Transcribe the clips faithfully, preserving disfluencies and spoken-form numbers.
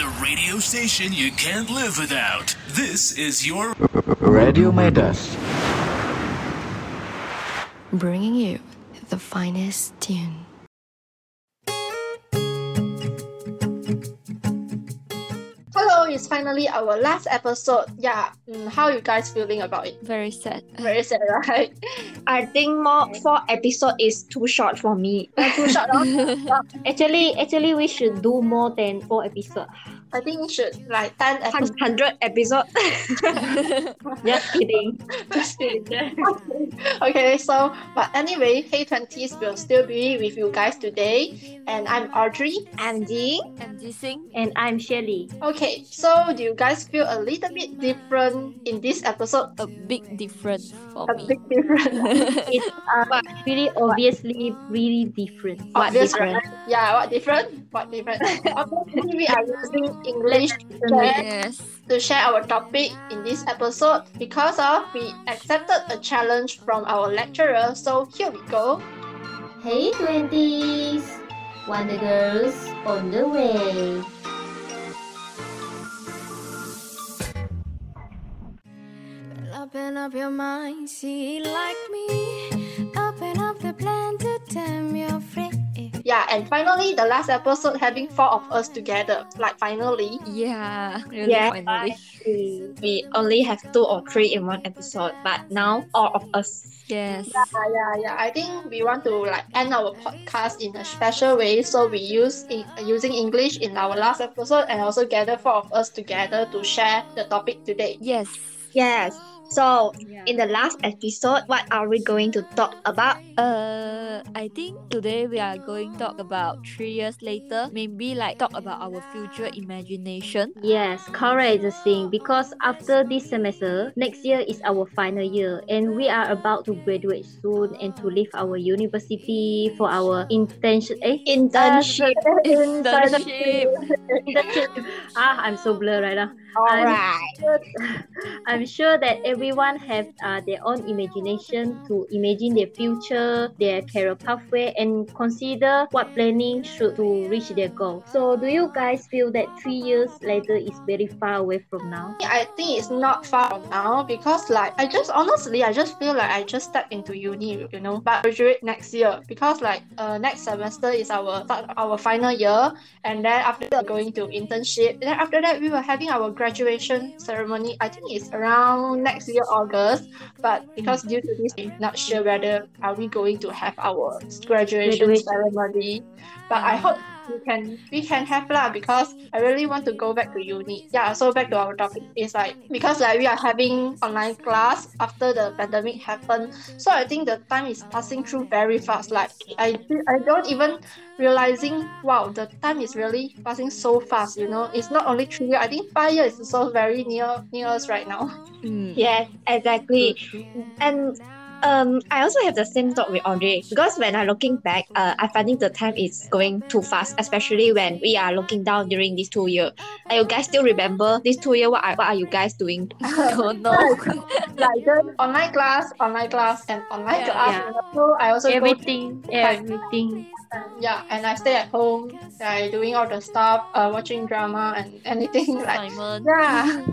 The radio station you can't live without. This is your Radio Medus, bringing you the finest tune. Hello, it's finally our last episode. Yeah, how you guys feeling about it? Very sad. Very sad, right? I think more four episode is too short for me. Uh, too short, no? Actually, actually, we should do more than four episode. I think we should like ten episode. Hundred episode. Just kidding. Just kidding. Okay, so but anyway, K twenties will still be with you guys today, and I'm Audrey. I'm Ding. I'm Jising. And I'm Shirley. Okay, so do you guys feel a little bit different in this episode? A big difference for a me. A big difference. It's uh, but really obviously really different. What obvious, different? Right? Yeah, what different? What different? Obviously, we are using English to share, yes. to share our topic in this episode because of we accepted a challenge from our lecturer. So here we go. Hey twenties, Wonder Girls on the way. Open up your mind, see it like me. Open up the plan to tame your free. Yeah, and finally, the last episode having four of us together. Like, finally. Yeah, really yeah, finally. We only have two or three in one episode, but now all of us. Yes. Yeah, yeah, yeah. I think we want to like end our podcast in a special way. So we use in, using English in our last episode and also gather four of us together to share the topic today. Yes. Yes. So, yeah. In the last episode, what are we going to talk about? Uh, I think today we are going to talk about three years later. Maybe like talk about our future imagination. Yes, correct, the thing. Because after this semester, next year is our final year. And we are about to graduate soon and to leave our university for our intention, eh? internship. Internship. internship. Ah, I'm so blurred right now. Alright. I'm, I'm sure that every Everyone have uh, their own imagination to imagine their future, their career pathway, and consider what planning should to reach their goal. So, do you guys feel that three years later is very far away from now? I think it's not far from now because, like, I just honestly, I just feel like I just stepped into uni, you know, but graduate next year because, like, uh, next semester is our our final year, and then after that going to internship, and then after that we were having our graduation ceremony. I think it's around next year August, but because due to this I'm not sure whether are we going to have our graduation, graduation. ceremony, but I hope we can we can have lah because I really want to go back to uni. Yeah, so back to our topic is like because like we are having online class after the pandemic happened, so I think the time is passing through very fast. Like I I don't even realizing wow the time is really passing so fast. You know, it's not only three years. I think five years is so very near near us right now. Mm. Yes, exactly, and. Um, I also have the same thought with Audrey because when I'm looking back, uh, I finding the time is going too fast, especially when we are looking down during these two years. Are you guys still remember these two years? What are, what are you guys doing? I don't know. Like the online class, online class, and online yeah, class. Yeah. So I also everything, go everything. Yeah, and I stay at home. Like doing all the stuff, uh, watching drama and anything like. Yeah.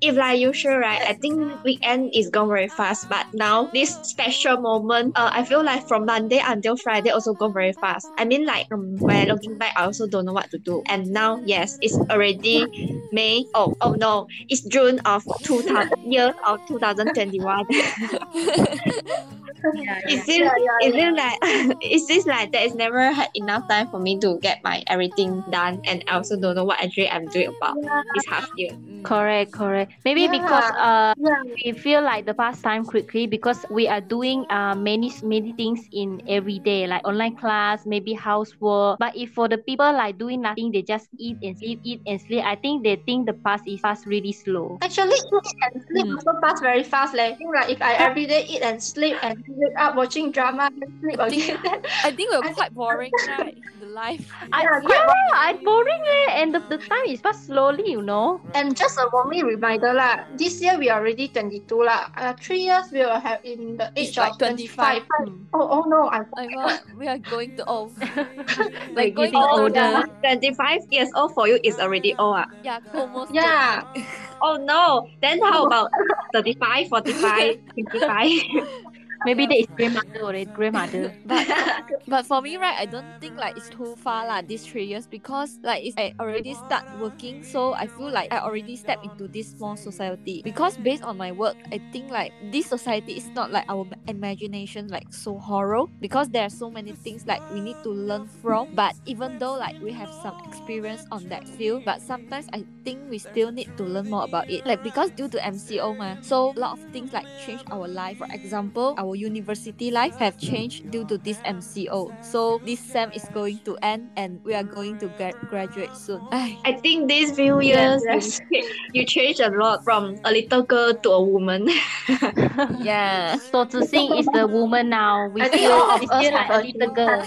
If like usual, right, I think weekend is gone very fast. But now, this special moment, uh, I feel like from Monday until Friday also gone very fast. I mean like, um, when I'm looking back, I also don't know what to do. And now, yes, it's already May. Oh, oh no, it's June of two thousand, year of twenty twenty-one. Yeah, yeah. It seems, yeah, yeah, it seems yeah. like it seems like there is never had enough time for me to get my everything done, and I also don't know what actually I'm doing about yeah. this half year. Correct, correct. Maybe yeah. because uh yeah. we feel like the past time quickly because we are doing uh many many things in every day like online class, maybe housework. But if for the people like doing nothing, they just eat and sleep, eat and sleep. I think they think the past is fast really slow. Actually, eat and sleep mm. also pass very fast. Like, I think like if I every day eat and sleep and I ended up watching drama and sleep again. I think we're quite boring, right? The life. I, yeah, yeah I'm boring eh. And the, the time is passed slowly, you know. And just a warming reminder lah. This year we are already twenty-two lah. Uh, three years we will have in the age it's of like twenty-five. twenty-five. Oh, oh no, I'm. I know, we are going to old. Like getting older. Twenty-five years old for you is already old ah. Yeah, almost. Yeah. Oh no. Then how about thirty-five, forty-five, fifty-five? Maybe that is grandmother already, grandmother. But but for me, right, I don't think like it's too far lah. These three years because like it's, I already start working, so I feel like I already step into this small society. Because based on my work, I think like this society is not like our imagination like so horror. Because there are so many things like we need to learn from. But even though like we have some experience on that field, but sometimes I think we still need to learn more about it. Like because due to M C O ma, so a lot of things like change our life. For example, our university life have changed due to this M C O. So this sem is going to end and we are going to get graduate soon. I think these few years yes. you changed a lot from a little girl to a woman. Yeah. So Zixing is the woman now. We still all of us are a little girl.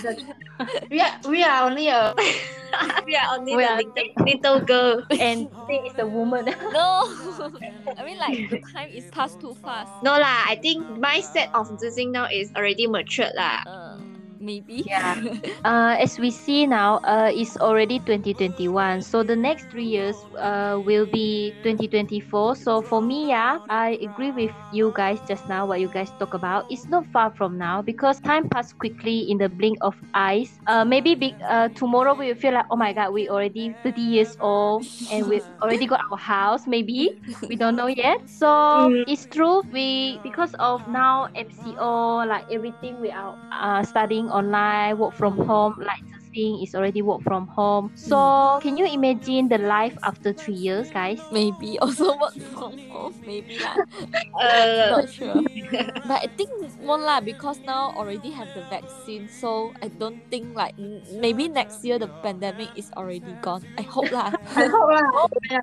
we are we are only a we are only we the are little, little girl and Zixing is the woman. No. I mean like the time is passed too fast. No lah. I think mindset of Zixing now is already matured lah. Uh. Maybe. Yeah. uh, as we see now, uh, it's already twenty twenty-one. So the next three years uh, will be twenty twenty-four. So for me, yeah, I agree with you guys just now, what you guys talk about. It's not far from now because time passed quickly in the blink of eyes. Uh, maybe big, uh, tomorrow we will feel like, oh my God, we already thirty years old and we already got our house, maybe. We don't know yet. So mm. it's true. We, because of now M C O, like everything we are uh, studying online, work from home, like is already work from home. So can you imagine the life after three years, guys? Maybe also work from home, maybe lah. uh, Not sure. But I think won't lah because now already have the vaccine, so I don't think like maybe next year the pandemic is already gone. I hope lah. I hope lah.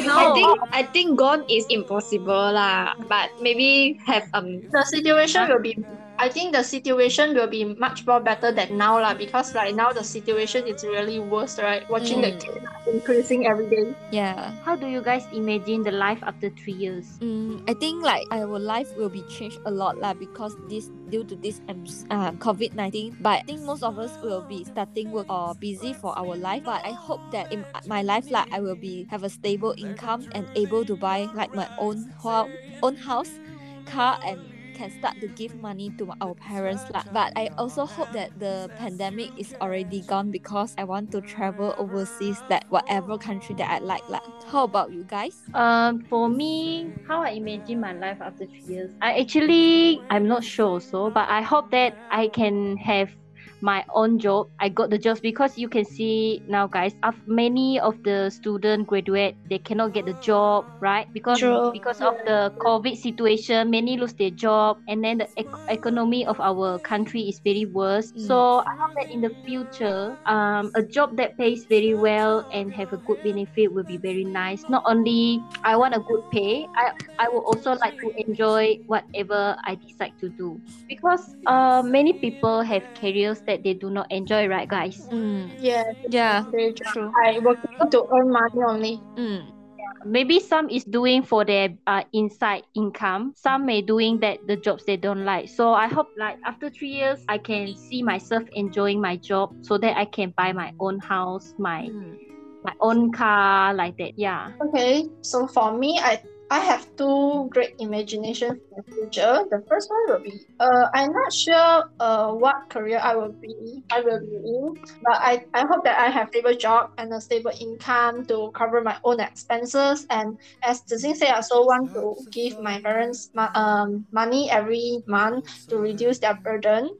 No. I think I think gone is impossible lah. But maybe have um the situation will be. I think the situation will be much more better than now lah because like now the situation is really worse, right? Watching mm. the kids increasing every day. Yeah. How do you guys imagine the life after three years? Mm, I think like our life will be changed a lot lah because this due to this uh, COVID nineteen. But I think most of us will be starting work or busy for our life. But I hope that in my life like I will be have a stable income and able to buy like my own ho- own house, car and. Can start to give money to our parents lah. But I also hope that the pandemic is already gone because I want to travel overseas, that whatever country that I like lah. How about you guys? Um, for me, how I imagine my life after three years? I actually I'm not sure also, but I hope that I can have my own job. I got the jobs because you can see now, guys. Many of the student graduate, they cannot get the job, right? Because True. because of the COVID situation, many lose their job, and then the ec- economy of our country is very worse. Mm. So I hope that in the future, um, a job that pays very well and have a good benefit will be very nice. Not only I want a good pay, I I would also like to enjoy whatever I decide to do because uh, many people have careers that they do not enjoy, right guys? Mm. Yeah, yeah, very true. I work to earn money only. Mm. Maybe some is doing for their uh, inside income. Some may doing that the jobs they don't like. So I hope like after three years, I can see myself enjoying my job so that I can buy my own house, my mm. my own car, like that. Yeah. Okay. So for me, I. I have two great imaginations for the future. The first one will be, uh, I'm not sure uh, what career I will be I will be in, but I, I hope that I have a stable job and a stable income to cover my own expenses. And as Zixing said, I also want to give my parents ma- um, money every month to reduce their burden.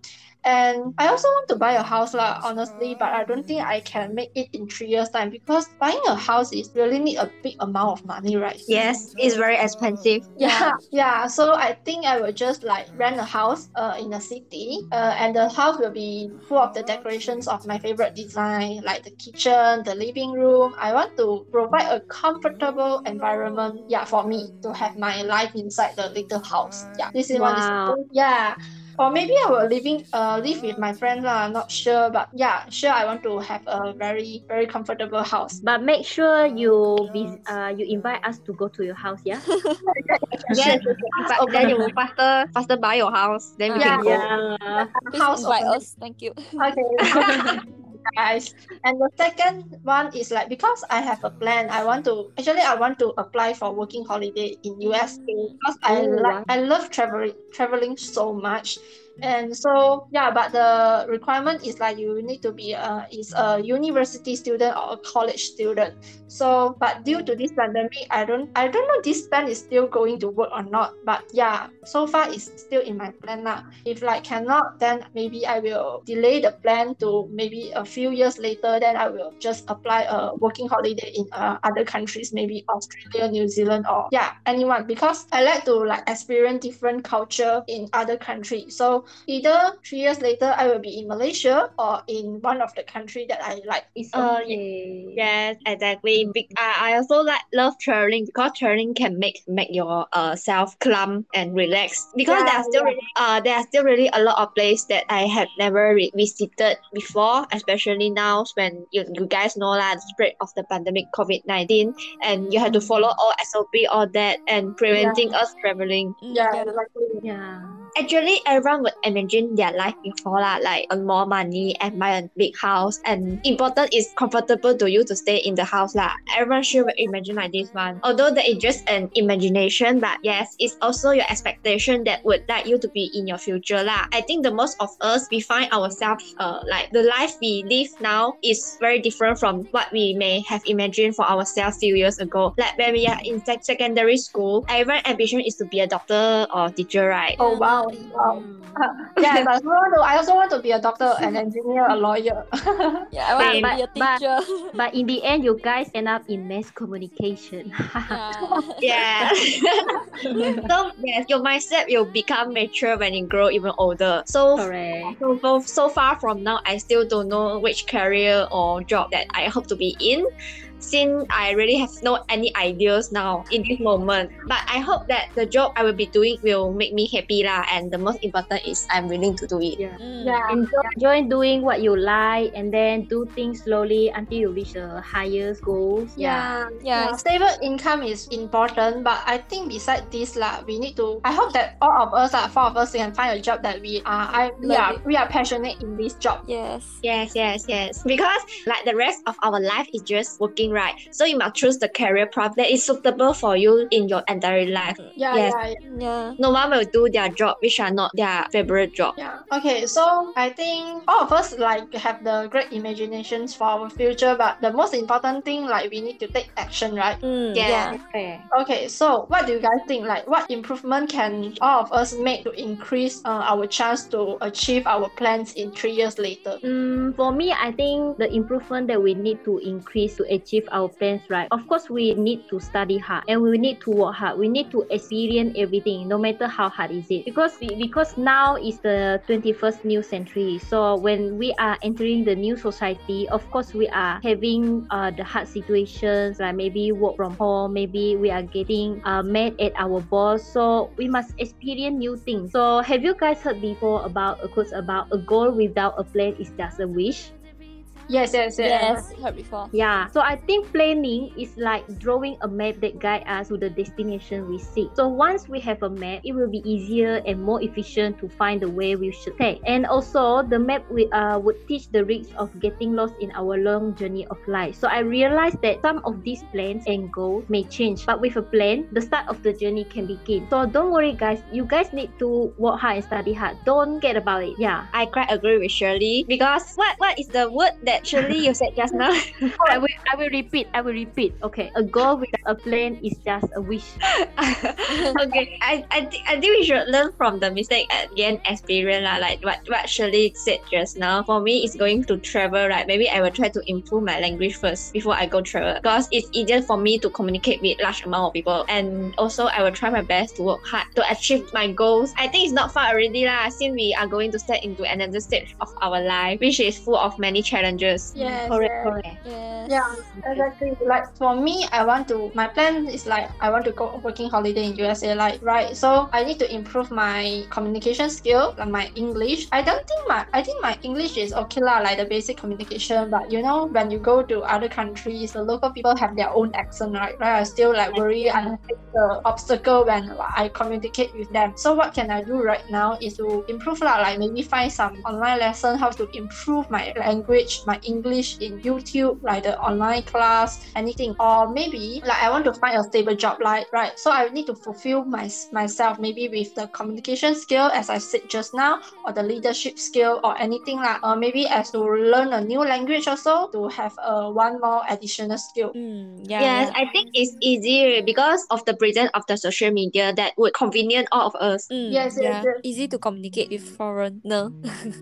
And I also want to buy a house lah, honestly, but I don't think I can make it in three years time because buying a house is really need a big amount of money, right? Yes, it's very expensive. Yeah, yeah. So I think I will just like rent a house uh, in the city uh, and the house will be full of the decorations of my favorite design, like the kitchen, the living room. I want to provide a comfortable environment, yeah, for me to have my life inside the little house. Yeah, this is wow. one is, yeah. Or maybe I will living, uh, live with my friends lah. Not sure, but yeah, sure. I want to have a very, very comfortable house. But make sure you be, uh, you invite us to go to your house, yeah. Yes, but okay. Then you will faster, faster buy your house. Then we yeah, can go. Yeah. House by us. Thank you. Okay. Guys, and the second one is like, because I have a plan, I want to actually I want to apply for working holiday in U S A because I like I love traveling traveling so much. And so yeah, but the requirement is like you need to be uh is a university student or a college student. So but due to this pandemic, I don't I don't know this plan is still going to work or not. But yeah, so far it's still in my plan now. If like cannot, then maybe I will delay the plan to maybe a few years later. Then I will just apply a working holiday in uh, other countries, maybe Australia, New Zealand, or yeah anyone, because I like to like experience different culture in other countries. So either three years later, I will be in Malaysia or in one of the country that I like. It's okay. Yes, exactly. I also like love traveling because traveling can make make your uh self calm and relaxed. Because yeah, there are still yeah. really, uh there are still really a lot of places that I have never re- visited before, especially now when you, you guys know like, the spread of the pandemic COVID nineteen, and you have to follow all S O P, all that, and preventing yeah. us traveling. Yeah, yeah. Exactly. Yeah. Actually, everyone would imagine their life before lah, like earn more money and buy a big house, and important is comfortable to you to stay in the house lah. Everyone should imagine like this one. Although that is just an imagination, but yes, it's also your expectation that would like you to be in your future lah. I think the most of us, we find ourselves uh like the life we live now is very different from what we may have imagined for ourselves few years ago. Like when we are in secondary school, everyone's ambition is to be a doctor or teacher, right? Oh wow. Wow. Yes, I also, want to, I also want to be a doctor, an engineer, a lawyer. Yeah, I want but, to be a teacher. But, but in the end, you guys end up in mass communication. Yeah. Yeah. So yes, your mindset will become mature when you grow even older. So, so so far from now, I still don't know which career or job that I hope to be in, since I really have no any ideas now in this moment. But I hope that the job I will be doing will make me happy lah, and the most important is I'm willing to do it. Yeah, mm. yeah. Enjoy, enjoy doing what you like, and then do things slowly until you reach the highest goals. Yeah. Yeah. Yeah. Stable income is important, but I think beside this lah, we need to, I hope that all of us, like four of us, can find a job that we are I, we are we are passionate in this job. Yes. Yes, yes, yes. Because like the rest of our life is just working, right? So you must choose the career path that is suitable for you in your entire life. Yeah, yes. yeah, yeah. yeah. No one will do their job which are not their favorite job. Yeah. Okay, so I think all of us like have the great imaginations for our future, but the most important thing, like we need to take action, right? Mm, yeah. yeah. Okay. Okay. So what do you guys think? Like, what improvement can all of us make to increase uh, our chance to achieve our plans in three years later? Mm, for me, I think the improvement that we need to increase to achieve our plans, right? Of course, we need to study hard and we need to work hard. We need to experience everything, no matter how hard is it. Because we, because now is the twenty-first new century. So when we are entering the new society, of course, we are having uh, the hard situations, like maybe work from home, maybe we are getting uh, mad at our boss. So we must experience new things. So have you guys heard before about a quote about a goal without a plan is just a wish? Yes, yes, yes. Yes, heard before. Yeah. So I think planning is like drawing a map that guides us to the destination we seek. So once we have a map, it will be easier and more efficient to find the way we should take. And also, the map we, uh, would teach the risks of getting lost in our long journey of life. So I realized that some of these plans and goals may change, but with a plan, the start of the journey can begin. So don't worry, guys. You guys need to work hard and study hard. Don't get about it. Yeah. I quite agree with Shirley, because what what is the word that Actually, you said just now? I will I will repeat. I will repeat. Okay. A goal without a plan is just a wish. Okay. I I, th- I think we should learn from the mistake and gain experience lah. Like what, what Shirley said just now. For me, it's going to travel, right? Maybe I will try to improve my language first before I go travel, because it's easier for me to communicate with large amount of people. And also, I will try my best to work hard to achieve my goals. I think it's not far already lah, since we are going to step into another stage of our life, which is full of many challenges changes. Yes, correct, yes, correct. Yes. Yeah, exactly. Like for me, I want to, my plan is like, I want to go working holiday in U S A, like, right? So I need to improve my communication skill, like my English. I don't think my, I think my English is okay lah, like the basic communication, but you know, when you go to other countries, the local people have their own accent, right? Right? I still like worry and face the obstacle when I communicate with them. So what can I do right now is to improve lah, like maybe find some online lesson, how to improve my language, my English in YouTube, like the online class, anything. Or maybe like I want to find a stable job, like, right? So I need to fulfill my, myself maybe with the communication skill, as I said just now, or the leadership skill or anything like, or maybe as to learn a new language also to have a one more additional skill. Mm, yeah, yes, yeah. I think it's easier because of the presence of the social media that would convenient all of us. Mm, yes, yeah. yes, yes, easy to communicate with foreigner.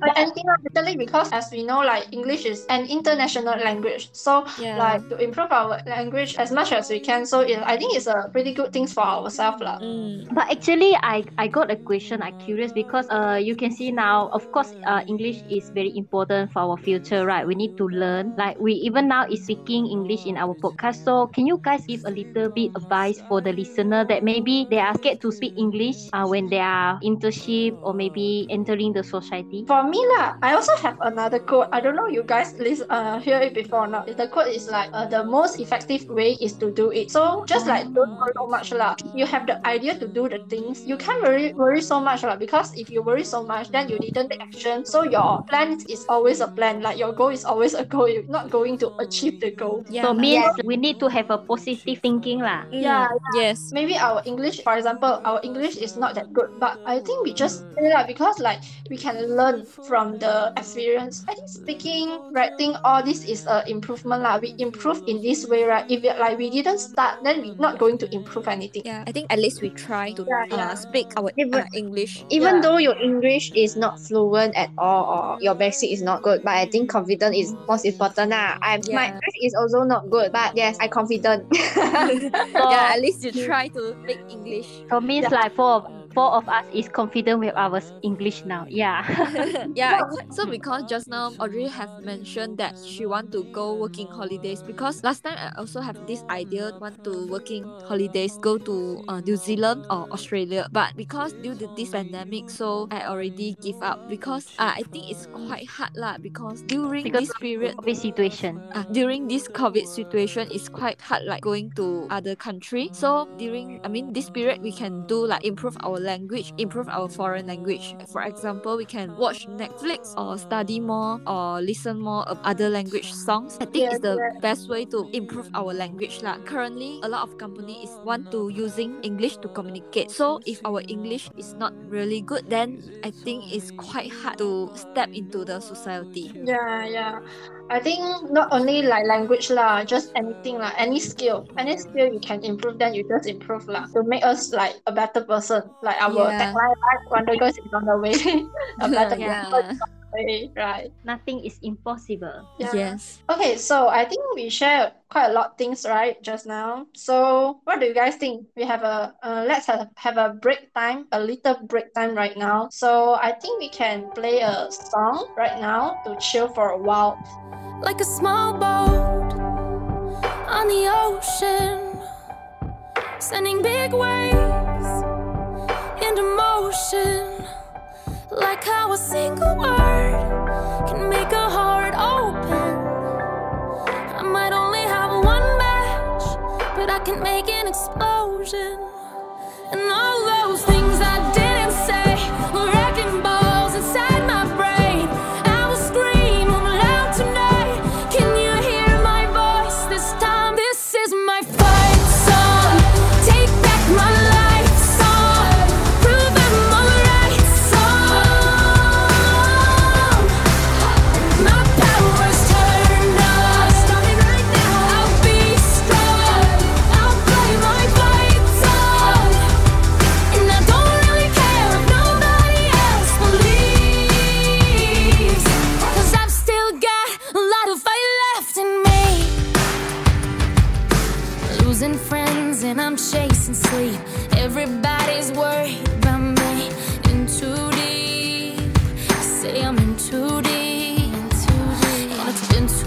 But I think especially because as we know, like English is an international language, so yeah. like to improve our language as much as we can. So it, I think it's a pretty good thing for ourselves lah. Mm. But actually, I I got a question. I'm curious because uh you can see now, of course, uh English is very important for our future, right? We need to learn. Like we even now is speaking English in our podcast. So can you guys give a little bit advice for the listener that maybe they are scared to speak English uh, when they are internship or maybe entering the society? For me lah, I also have another quote. I don't know you guys listen, uh, hear it before or not. The quote is like, uh, the most effective way is to do it. So just like don't worry so much lah. You have the idea to do the things. You can't worry, worry so much lah, because if you worry so much, then you didn't take action. So your plan is always a plan. Like your goal is always a goal. You're not going to achieve the goal. Yeah. So means yeah. we need to have a positive thinking lah. Mm. Yeah, yeah. Yes. Maybe our English, for example, our English is not that good, but I think we just yeah, because like we can learn from the experience. I think speaking, writing, all this is an improvement lah. We improve in this way, right? If like we didn't start, then we're not going to improve anything. Yeah, I think at least we try to yeah, yeah. Uh, speak our even, uh, English. Even yeah. though your English is not fluent at all or your basic is not good, but I think confident is most important lah. I yeah. my English is also not good, but yes, I confident. So, yeah, at least you try to speak English. So means yeah. like for four of us is confident with our English now. Yeah. Yeah. So because just now Audrey have mentioned that she want to go working holidays, because last time I also have this idea want to working holidays, go to uh, New Zealand or Australia, but because due to this pandemic, so I already give up, because uh, I think it's quite hard lah, because during because this period COVID situation uh, during this COVID situation it's quite hard, like going to other country. So during I mean this period we can do like improve our language, improve our foreign language. For example, we can watch Netflix or study more or listen more of other language songs. I think yeah, it's the yeah. best way to improve our language lah. Currently, a lot of companies want to using English to communicate. So if our English is not really good, then I think it's quite hard to step into the society. Yeah, yeah. I think not only like language lah, just anything lah, any skill, any skill you can improve, then you just improve lah to make us like a better person. Like our yeah. tagline, like Wonder Girls is on the way. A better yeah. person. Right. Nothing is impossible. Yeah. Yes. Okay, so I think we shared quite a lot of things, right, just now. So what do you guys think? We have a uh, let's have, have a break time, a little break time right now. So I think we can play a song right now to chill for a while. Like a small boat on the ocean, sending big waves into motion. Like how a single word can make a heart open. I might only have one match, but I can make an explosion. And all those things I didn't say were wrecking balls inside my brain. I will scream them loud tonight. Can you hear my voice this time? This is my fight song. Take back my life. Everybody's worried about me. In too deep. Say I'm in too deep, in too deep. And it's been too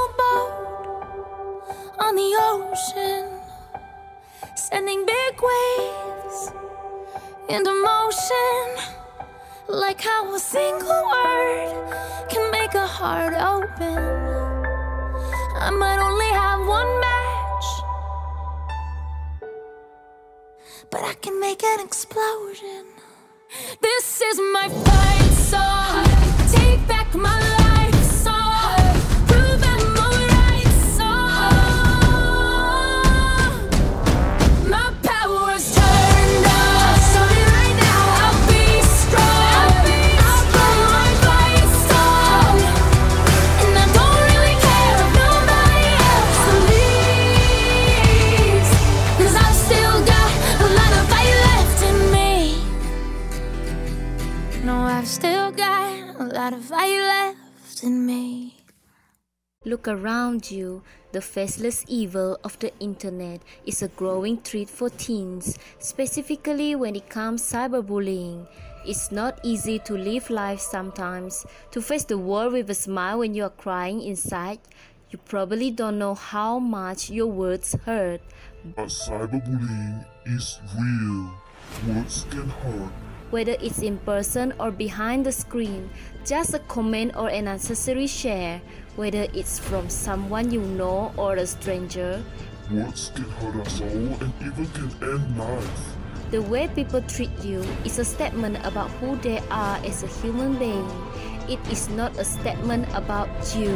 sailboat on the ocean, sending big waves into motion. Like how a single word can make a heart open. I might only have one match, but I can make an explosion. This is my fight song. Take back my life. Look around you. The faceless evil of the internet is a growing threat for teens, specifically when it comes to cyberbullying. It's not easy to live life sometimes. To face the world with a smile when you are crying inside, you probably don't know how much your words hurt. But cyberbullying is real. Words can hurt. Whether it's in person or behind the screen, just a comment or an unnecessary share, whether it's from someone you know or a stranger. Words can hurt us all and even can end life. The way people treat you is a statement about who they are as a human being. It is not a statement about you.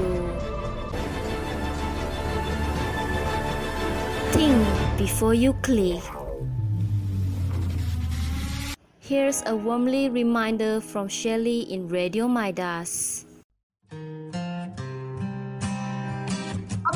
Think before you click. Here's a warmly reminder from Shelley in Radio Medus.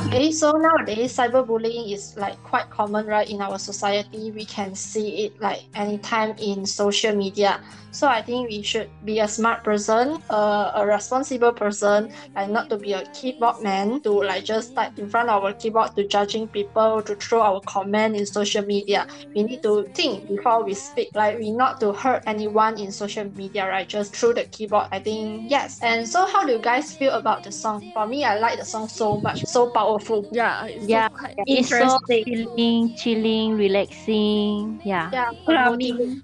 Okay, so nowadays cyberbullying is like quite common, right, in our society. We can see it like anytime in social media. So I think we should be a smart person, uh, a responsible person, like not to be a keyboard man, to like just type in front of our keyboard, to judging people, to throw our comment in social media. We need to think before we speak, like we not to hurt anyone in social media, right, just through the keyboard, I think. Yes. And so how do you guys feel about the song? For me, I like the song so much, so powerful. Yeah, it's yeah. So it's so chilling, chilling, relaxing. Yeah. Yeah. So,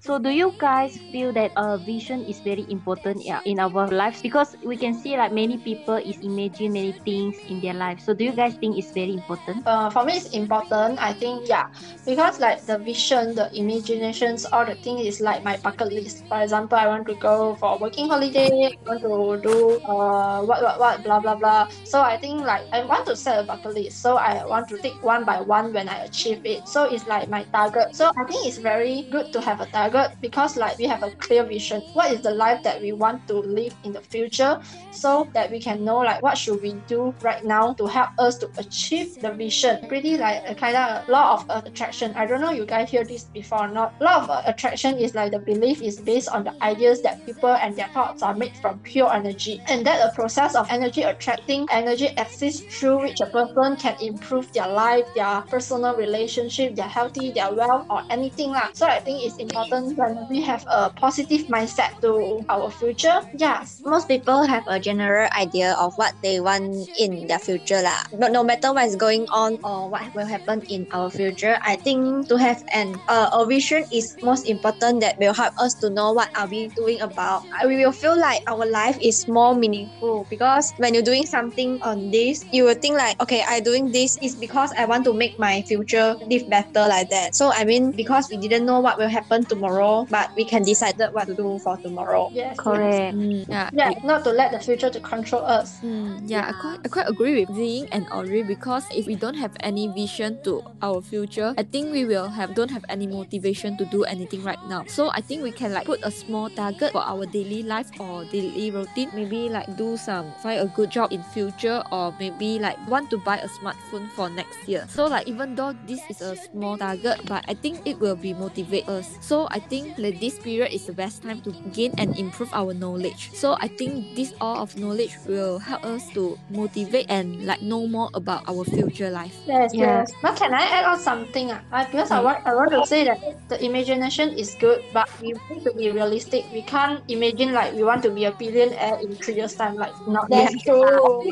so do you guys feel that uh, vision is very important yeah, in our lives? Because we can see like many people is imagine many things in their life. So do you guys think it's very important? Uh, for me, it's important. I think yeah, because like the vision, the imaginations, all the things is like my bucket list. For example, I want to go for a working holiday. I want to do uh what what what blah blah blah. So I think like I want to set a bucket. So I want to take one by one when I achieve it. So it's like my target. So I think it's very good to have a target because like we have a clear vision. What is the life that we want to live in the future? So that we can know like what should we do right now to help us to achieve the vision. Pretty like a kind of law of attraction. I don't know you guys hear this before or not. Law of attraction is like the belief is based on the ideas that people and their thoughts are made from pure energy. And that a process of energy attracting energy exists through which a person can improve their life, their personal relationship, their healthy, their wealth, or anything lah. So I think it's important when we have a positive mindset to our future. Yes, most people have a general idea of what they want in their future lah. But no matter what is going on or what will happen in our future, I think to have an uh, a vision is most important. That will help us to know what are we doing about. We will feel like our life is more meaningful because when you're doing something on this, you will think like, okay, I doing this is because I want to make my future live better like that. So I mean, because we didn't know what will happen tomorrow, but we can decide what to do for tomorrow. Yes, correct. Yes. Mm. Yeah, yeah, it, not to let the future to control us. Mm, yeah, I quite, I quite agree with Zing and Ori because if we don't have any vision to our future, I think we will have don't have any motivation to do anything right now. So I think we can like put a small target for our daily life or daily routine. Maybe like do some find a good job in future or maybe like want to buy buy a smartphone for next year. So like even though this is a small target, but I think it will be motivate us. So I think like this period is the best time to gain and improve our knowledge. So I think this all of knowledge will help us to motivate and like know more about our future life. Yes, yeah. yes. But can I add on something? Uh? I, because I want, I want to say that the imagination is good, but we need to be realistic. We can't imagine like we want to be a billionaire in three years time. Like not that's true.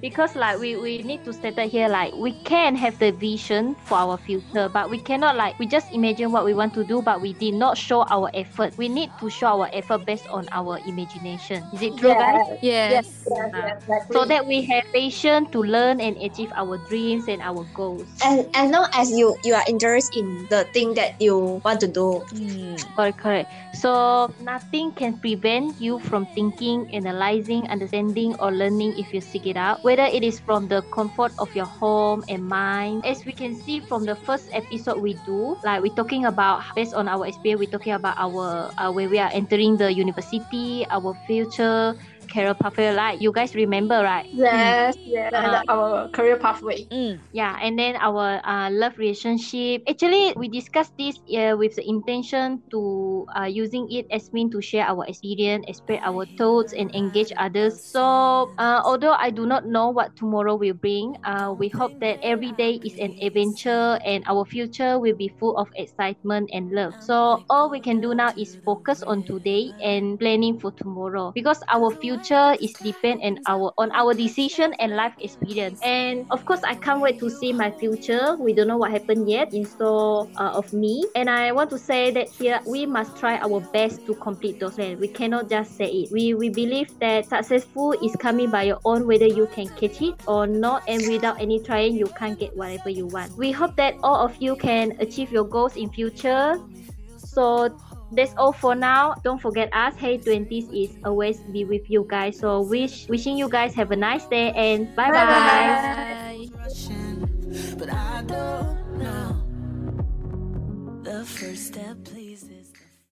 Because like we, we need to state that here, like we can have the vision for our future, but we cannot like we just imagine what we want to do, but we did not show our effort. We need to show our effort based on our imagination. Is it true, yeah. guys? Yes. yes. yes, yes exactly. So that we have patience to learn and achieve our dreams and our goals. And as long as you you are interested in the thing that you want to do. Mm, correct, correct. So nothing can prevent you from thinking, analyzing, understanding, or learning if you seek it out. Whether it is from the comfort of your home and mind, as we can see from the first episode we do, like we're talking about based on our experience, we're talking about our uh, where we are entering the university, our future career pathway, like you guys remember, right? Yes, mm. yeah, uh, our career pathway. Mm. Yeah, and then our uh, love relationship. Actually, we discussed this uh, with the intention to uh, using it as mean to share our experience, express our thoughts, and engage others. So, uh, although I do not know what tomorrow will bring, uh, we hope that every day is an adventure and our future will be full of excitement and love. So, all we can do now is focus on today and planning for tomorrow, because our future Future is depend on our on our decision and life experience. And of course, I can't wait to see my future. We don't know what happened yet in store uh, of me. And I want to say that here we must try our best to complete those plans. We cannot just say it. We we believe that successful is coming by your own, whether you can catch it or not. And without any trying, you can't get whatever you want. We hope that all of you can achieve your goals in future. So that's all for now. Don't forget us. Hey twenties is always be with you guys. So wish wishing you guys have a nice day and bye bye. Bye. But I don't know the first step.